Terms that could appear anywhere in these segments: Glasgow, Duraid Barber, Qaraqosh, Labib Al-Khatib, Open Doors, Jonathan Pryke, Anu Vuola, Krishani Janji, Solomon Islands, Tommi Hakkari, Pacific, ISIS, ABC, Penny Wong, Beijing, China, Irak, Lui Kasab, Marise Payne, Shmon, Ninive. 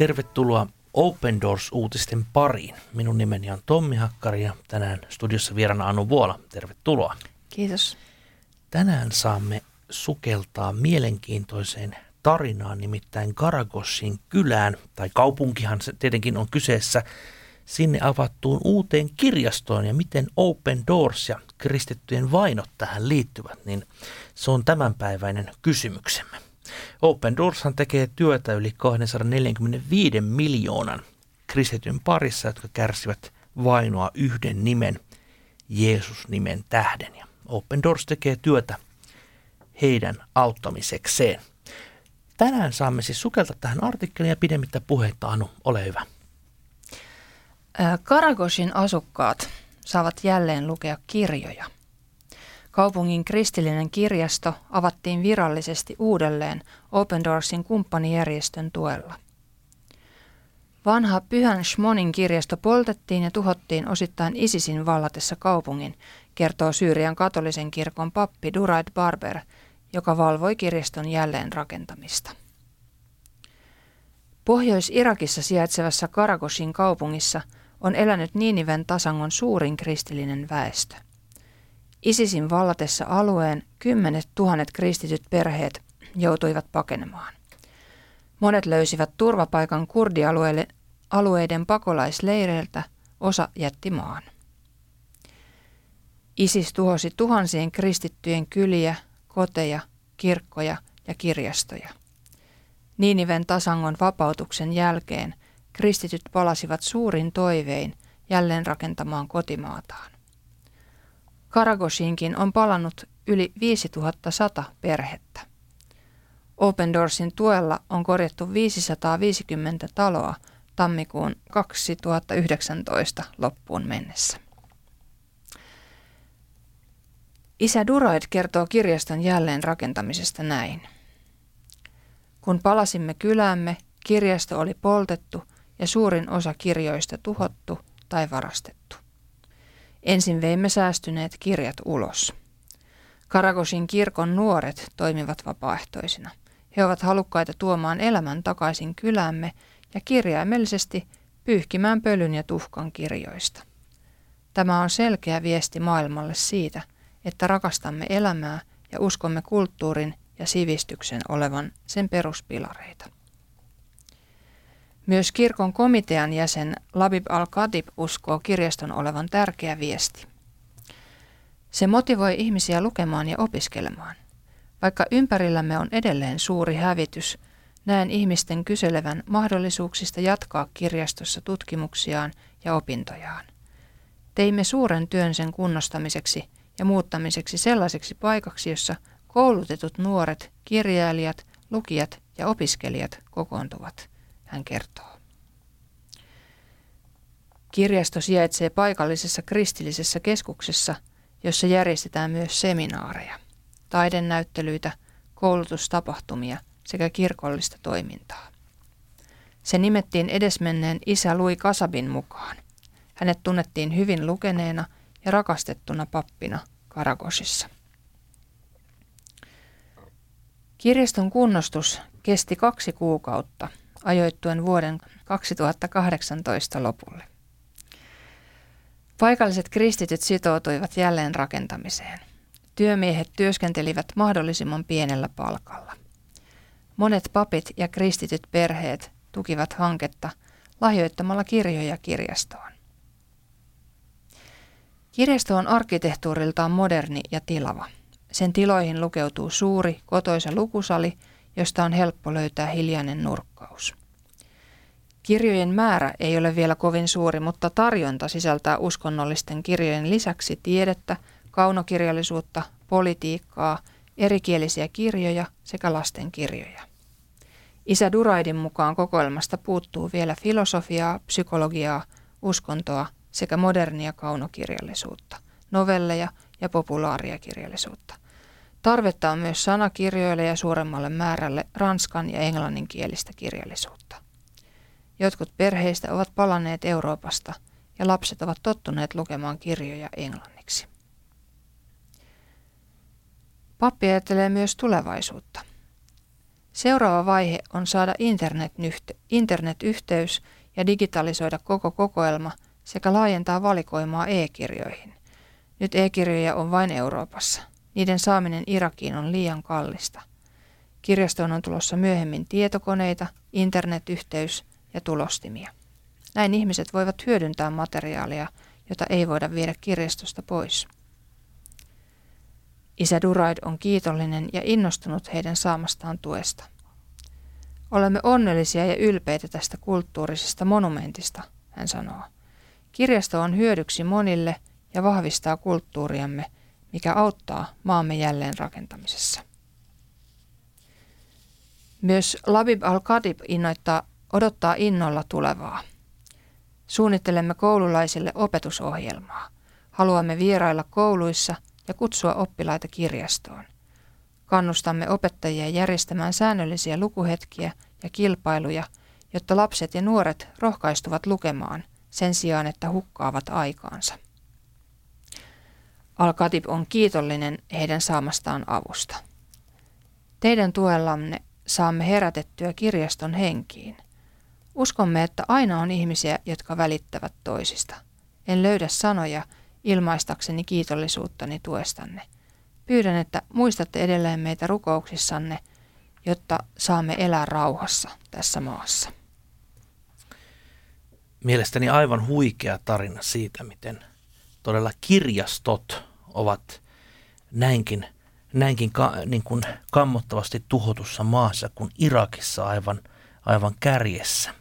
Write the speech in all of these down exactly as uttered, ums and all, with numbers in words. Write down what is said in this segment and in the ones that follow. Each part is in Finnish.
Tervetuloa Open Doors-uutisten pariin. Minun nimeni on Tommi Hakkari ja tänään studiossa vieraana Anu Vuola. Tervetuloa. Kiitos. Tänään saamme sukeltaa mielenkiintoiseen tarinaan, nimittäin Qaraqoshin kylään, tai kaupunkihan se tietenkin on kyseessä, sinne avattuun uuteen kirjastoon ja miten Open Doors ja kristittyjen vainot tähän liittyvät, niin se on tämänpäiväinen kysymyksemme. Open Doorshan tekee työtä yli kaksisataaneljäkymmentäviisi miljoonan kristityn parissa, jotka kärsivät vainoa yhden nimen, Jeesus-nimen tähden. Ja Open Doors tekee työtä heidän auttamisekseen. Tänään saamme siis sukeltaa tähän artikkeliin ja pidemmittä puheita. Anu, ole hyvä. Qaraqoshin asukkaat saavat jälleen lukea kirjoja. Kaupungin kristillinen kirjasto avattiin virallisesti uudelleen Open Doorsin kumppanijärjestön tuella. Vanha Pyhän Shmonin kirjasto poltettiin ja tuhottiin osittain ISISin vallatessa kaupungin, kertoo Syyrian katolisen kirkon pappi Duraid Barber, joka valvoi kirjaston jälleen rakentamista. Pohjois-Irakissa sijaitsevassa Qaraqoshin kaupungissa on elänyt Niniven tasangon suurin kristillinen väestö. ISISin vallatessa alueen kymmenet tuhannet kristityt perheet joutuivat pakenemaan. Monet löysivät turvapaikan kurdialueiden pakolaisleireiltä, osa jätti maan. ISIS tuhosi tuhansien kristittyjen kyliä, koteja, kirkkoja ja kirjastoja. Niniven tasangon vapautuksen jälkeen kristityt palasivat suurin toivein jälleen rakentamaan kotimaataan. Qaraqoshinkin on palannut yli viisituhatta sata perhettä. Open Doorsin tuella on korjattu viisisataaviisikymmentä taloa tammikuun kaksituhattayhdeksäntoista loppuun mennessä. Isä Duraid kertoo kirjaston jälleen rakentamisesta näin. Kun palasimme kyläämme, kirjasto oli poltettu ja suurin osa kirjoista tuhottu tai varastettu. Ensin veimme säästyneet kirjat ulos. Qaraqoshin kirkon nuoret toimivat vapaaehtoisina. He ovat halukkaita tuomaan elämän takaisin kyläämme ja kirjaimellisesti pyyhkimään pölyn ja tuhkan kirjoista. Tämä on selkeä viesti maailmalle siitä, että rakastamme elämää ja uskomme kulttuurin ja sivistyksen olevan sen peruspilareita. Myös kirkon komitean jäsen Labib Al-Khatib uskoo kirjaston olevan tärkeä viesti. Se motivoi ihmisiä lukemaan ja opiskelemaan. Vaikka ympärillämme on edelleen suuri hävitys, näen ihmisten kyselevän mahdollisuuksista jatkaa kirjastossa tutkimuksiaan ja opintojaan. Teimme suuren työn sen kunnostamiseksi ja muuttamiseksi sellaiseksi paikaksi, jossa koulutetut nuoret, kirjailijat, lukijat ja opiskelijat kokoontuvat, hän kertoo. Kirjasto sijaitsee paikallisessa kristillisessä keskuksessa, jossa järjestetään myös seminaareja, taidenäyttelyitä, koulutustapahtumia sekä kirkollista toimintaa. Se nimettiin edesmenneen isä Lui Kasabin mukaan. Hänet tunnettiin hyvin lukeneena ja rakastettuna pappina Qaraqoshissa. Kirjaston kunnostus kesti kaksi kuukautta, ajoittuen vuoden kaksituhattakahdeksantoista lopulle. Paikalliset kristityt sitoutuivat jälleen rakentamiseen. Työmiehet työskentelivät mahdollisimman pienellä palkalla. Monet papit ja kristityt perheet tukivat hanketta lahjoittamalla kirjoja kirjastoon. Kirjasto on arkkitehtuuriltaan moderni ja tilava. Sen tiloihin lukeutuu suuri, kotoisa lukusali, josta on helppo löytää hiljainen nurkkaus. Kirjojen määrä ei ole vielä kovin suuri, mutta tarjonta sisältää uskonnollisten kirjojen lisäksi tiedettä, kaunokirjallisuutta, politiikkaa, erikielisiä kirjoja sekä lastenkirjoja. Isä Duraidin mukaan kokoelmasta puuttuu vielä filosofiaa, psykologiaa, uskontoa sekä modernia kaunokirjallisuutta, novelleja ja populaaria kirjallisuutta. Tarvetta on myös sanakirjoille ja suuremmalle määrälle ranskan ja englanninkielistä kirjallisuutta. Jotkut perheistä ovat palanneet Euroopasta ja lapset ovat tottuneet lukemaan kirjoja englanniksi. Pappi ajattelee myös tulevaisuutta. Seuraava vaihe on saada internetyhteys ja digitalisoida koko kokoelma sekä laajentaa valikoimaa e-kirjoihin. Nyt e-kirjoja on vain Euroopassa. Niiden saaminen Irakiin on liian kallista. Kirjastoon on tulossa myöhemmin tietokoneita, internetyhteys ja tulostimia. Näin ihmiset voivat hyödyntää materiaalia, jota ei voida viedä kirjastosta pois. Isä Duraid on kiitollinen ja innostunut heidän saamastaan tuesta. Olemme onnellisia ja ylpeitä tästä kulttuurisesta monumentista, hän sanoo. Kirjasto on hyödyksi monille ja vahvistaa kulttuuriamme, mikä auttaa maamme jälleenrakentamisessa. Myös Labib Al-Khatib innoittaa, odottaa innolla tulevaa. Suunnittelemme koululaisille opetusohjelmaa. Haluamme vierailla kouluissa ja kutsua oppilaita kirjastoon. Kannustamme opettajia järjestämään säännöllisiä lukuhetkiä ja kilpailuja, jotta lapset ja nuoret rohkaistuvat lukemaan sen sijaan, että hukkaavat aikaansa. Al-Khatib on kiitollinen heidän saamastaan avusta. Teidän tuellanne saamme herätettyä kirjaston henkiin. Uskomme, että aina on ihmisiä, jotka välittävät toisista. En löydä sanoja ilmaistakseni kiitollisuuttani tuestanne. Pyydän, että muistatte edelleen meitä rukouksissanne, jotta saamme elää rauhassa tässä maassa. Mielestäni aivan huikea tarina siitä, miten todella kirjastot ovat näinkin, näinkin ka, niin kuin kammottavasti tuhotussa maassa kuin Irakissa aivan, aivan kärjessä.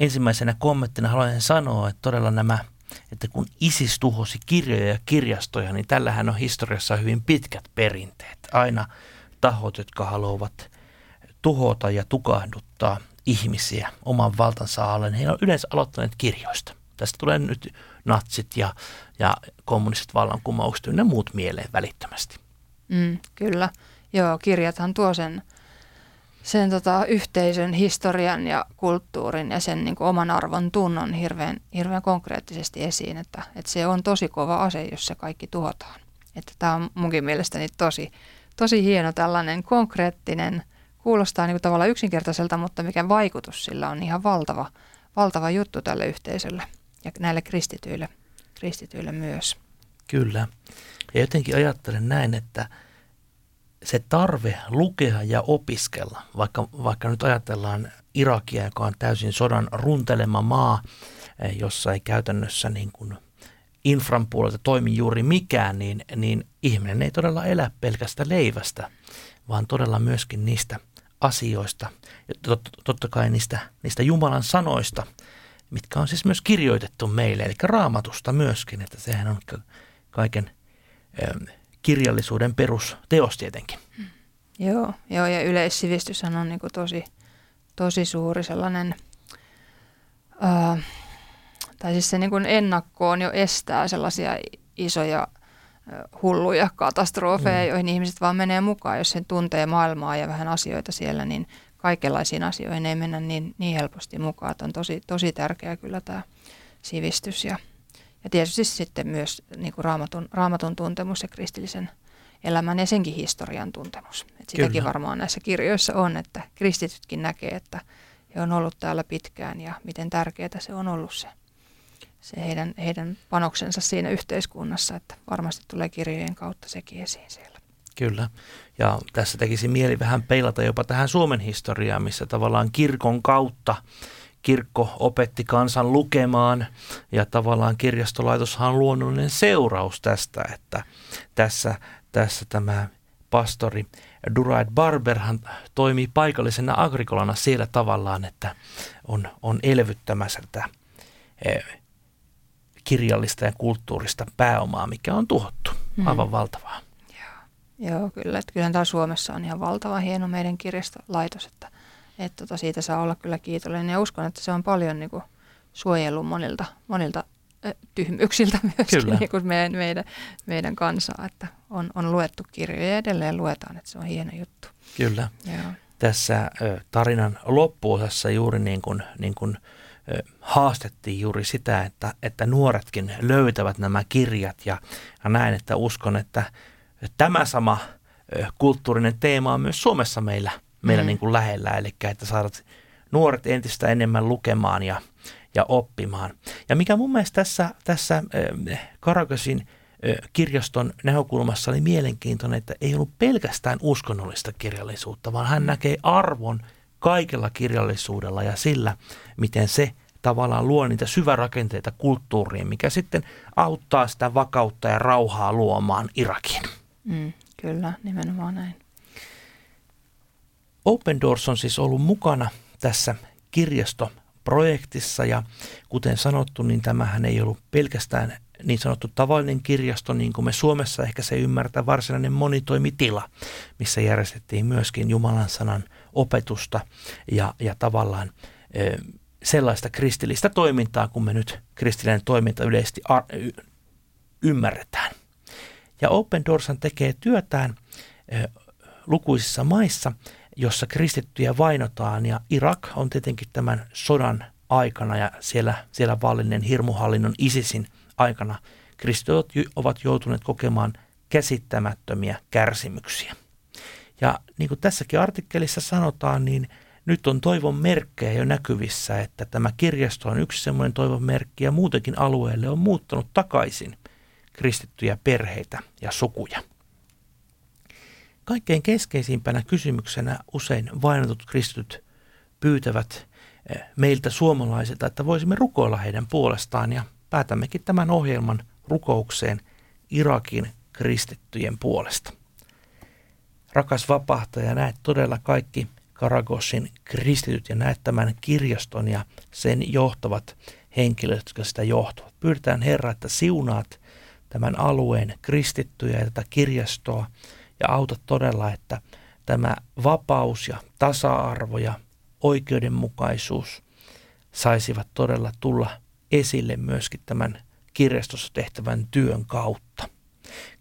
Ensimmäisenä kommenttina haluaisin sanoa, että todella nämä, että kun ISIS tuhosi kirjoja ja kirjastoja, niin tällähän on historiassa hyvin pitkät perinteet. Aina tahot, jotka haluavat tuhota ja tukahduttaa ihmisiä oman valtansa alle, niin he ovat yleensä aloittaneet kirjoista. Tästä tulee nyt natsit ja, ja kommunistiset vallankumoukset ja muut mieleen välittömästi. Mm, kyllä. Joo, kirjathan tuo sen, sen tota, yhteisön historian ja kulttuurin ja sen niin kuin oman arvon tunnon hirveän, hirveän konkreettisesti esiin, että, että se on tosi kova ase, jos se kaikki tuhotaan. Että tämä on munkin mielestäni tosi, tosi hieno tällainen konkreettinen, kuulostaa niin kuin tavallaan yksinkertaiselta, mutta mikä vaikutus sillä on ihan valtava, valtava juttu tälle yhteisölle ja näille kristityille, kristityille myös. Kyllä. Ja jotenkin ajattelen näin, että se tarve lukea ja opiskella, vaikka, vaikka nyt ajatellaan Irakia, joka on täysin sodan runtelema maa, jossa ei käytännössä niin kuin infran puolelta toimi juuri mikään, niin, niin ihminen ei todella elä pelkästä leivästä, vaan todella myöskin niistä asioista, tot, totta kai niistä, niistä Jumalan sanoista, mitkä on siis myös kirjoitettu meille, eli Raamatusta myöskin, että sehän on kaiken kirjallisuuden perusteos tietenkin. Mm. Joo, joo, ja yleissivistyshän on niin kuin tosi, tosi suuri sellainen, ää, tai siis se niin kuin ennakkoon jo estää sellaisia isoja hulluja katastrofeja, mm. joihin ihmiset vaan menee mukaan, jos sen tuntee maailmaa ja vähän asioita siellä, niin kaikenlaisiin asioihin ei mennä niin, niin helposti mukaan. Tämä on tosi, tosi tärkeää kyllä tämä sivistys ja, ja tietysti sitten myös niin kuin raamatun, raamatun tuntemus ja kristillisen elämän ja senkin historian tuntemus. Et sitäkin kyllä varmaan näissä kirjoissa on, että kristitytkin näkee, että he on ollut täällä pitkään ja miten tärkeää se on ollut se, se heidän, heidän panoksensa siinä yhteiskunnassa, että varmasti tulee kirjojen kautta sekin esiin siellä. Kyllä. Ja tässä tekisi mieli vähän peilata jopa tähän Suomen historiaan, missä tavallaan kirkon kautta kirkko opetti kansan lukemaan ja tavallaan kirjastolaitoshan on luonnollinen seuraus tästä, että tässä, tässä tämä pastori Duraid Barberhan toimii paikallisena agrikolana siellä tavallaan, että on, on elvyttämässä tätä kirjallista ja kulttuurista pääomaa, mikä on tuhottu. Aivan mm. valtavaa. Joo, kyllä. Että kyllähän täällä Suomessa on ihan valtavan hieno meidän kirjastolaitos, että, että tota siitä saa olla kyllä kiitollinen. Ja uskon, että se on paljon niin kuin suojellut monilta, monilta äh, tyhmyyksiltä myöskin niin kuin meidän, meidän, meidän kansaa, että on, on luettu kirjoja ja edelleen luetaan, että se on hieno juttu. Kyllä. Joo. Tässä äh, tarinan loppuosassa juuri niin kuin, niin kuin äh, haastettiin juuri sitä, että, että nuoretkin löytävät nämä kirjat ja, ja näin, että uskon, että tämä sama kulttuurinen teema on myös Suomessa meillä, meillä mm. niin kuin lähellä, eli että saadaan nuoret entistä enemmän lukemaan ja, ja oppimaan. Ja mikä mun mielestä tässä, tässä Qaraqoshin kirjaston näkökulmassa oli mielenkiintoinen, että ei ollut pelkästään uskonnollista kirjallisuutta, vaan hän näkee arvon kaikella kirjallisuudella ja sillä, miten se tavallaan luo niitä syvärakenteita kulttuuriin, mikä sitten auttaa sitä vakautta ja rauhaa luomaan Irakiin. Mm, kyllä, nimenomaan näin. Open Doors on siis ollut mukana tässä kirjastoprojektissa ja kuten sanottu, niin tämähän ei ollut pelkästään niin sanottu tavallinen kirjasto, niin kuin me Suomessa ehkä se ymmärtää, varsinainen monitoimitila, missä järjestettiin myöskin Jumalan sanan opetusta ja, ja tavallaan ö, sellaista kristillistä toimintaa, kun me nyt kristillinen toiminta yleisesti ar- y- ymmärretään. Ja Open Doorshan tekee työtään ö, lukuisissa maissa, jossa kristittyjä vainotaan ja Irak on tietenkin tämän sodan aikana ja siellä, siellä vallinen hirmuhallinnon ISISin aikana kristityt ovat joutuneet kokemaan käsittämättömiä kärsimyksiä. Ja niin kuin tässäkin artikkelissa sanotaan, niin nyt on toivon merkkejä jo näkyvissä, että tämä kirjasto on yksi semmoinen toivon merkki ja muutenkin alueelle on muuttanut takaisin kristittyjä perheitä ja sukuja. Kaikkein keskeisimpänä kysymyksenä usein vainotut kristityt pyytävät meiltä suomalaisilta, että voisimme rukoilla heidän puolestaan ja päätämmekin tämän ohjelman rukoukseen Irakin kristittyjen puolesta. Rakas vapahtaja, näet todella kaikki Qaraqoshin kristityt ja näet tämän kirjaston ja sen johtavat henkilöt, jotka sitä johtavat. Pyydetään Herra, että siunaat tämän alueen kristittyjä ja tätä kirjastoa ja auta todella, että tämä vapaus ja tasa-arvo ja oikeudenmukaisuus saisivat todella tulla esille myöskin tämän kirjastossa tehtävän työn kautta.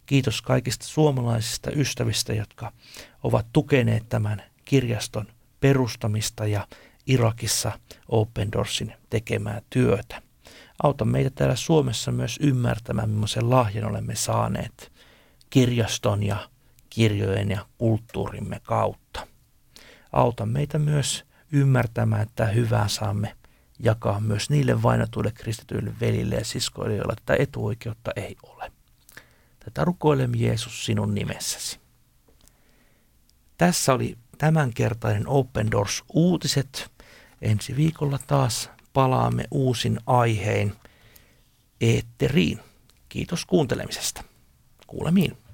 Kiitos kaikista suomalaisista ystävistä, jotka ovat tukeneet tämän kirjaston perustamista ja Irakissa Open Doorsin tekemää työtä. Auta meitä täällä Suomessa myös ymmärtämään, millaisen lahjan olemme saaneet kirjaston ja kirjojen ja kulttuurimme kautta. Auta meitä myös ymmärtämään, että hyvää saamme jakaa myös niille vainotuille kristityille velille ja siskoille, joilla tätä etuoikeutta ei ole. Tätä rukoilemme Jeesus sinun nimessäsi. Tässä oli tämänkertainen Open Doors-uutiset. Ensi viikolla taas palaamme uusin aihein eetteriin. Kiitos kuuntelemisesta. Kuulemiin.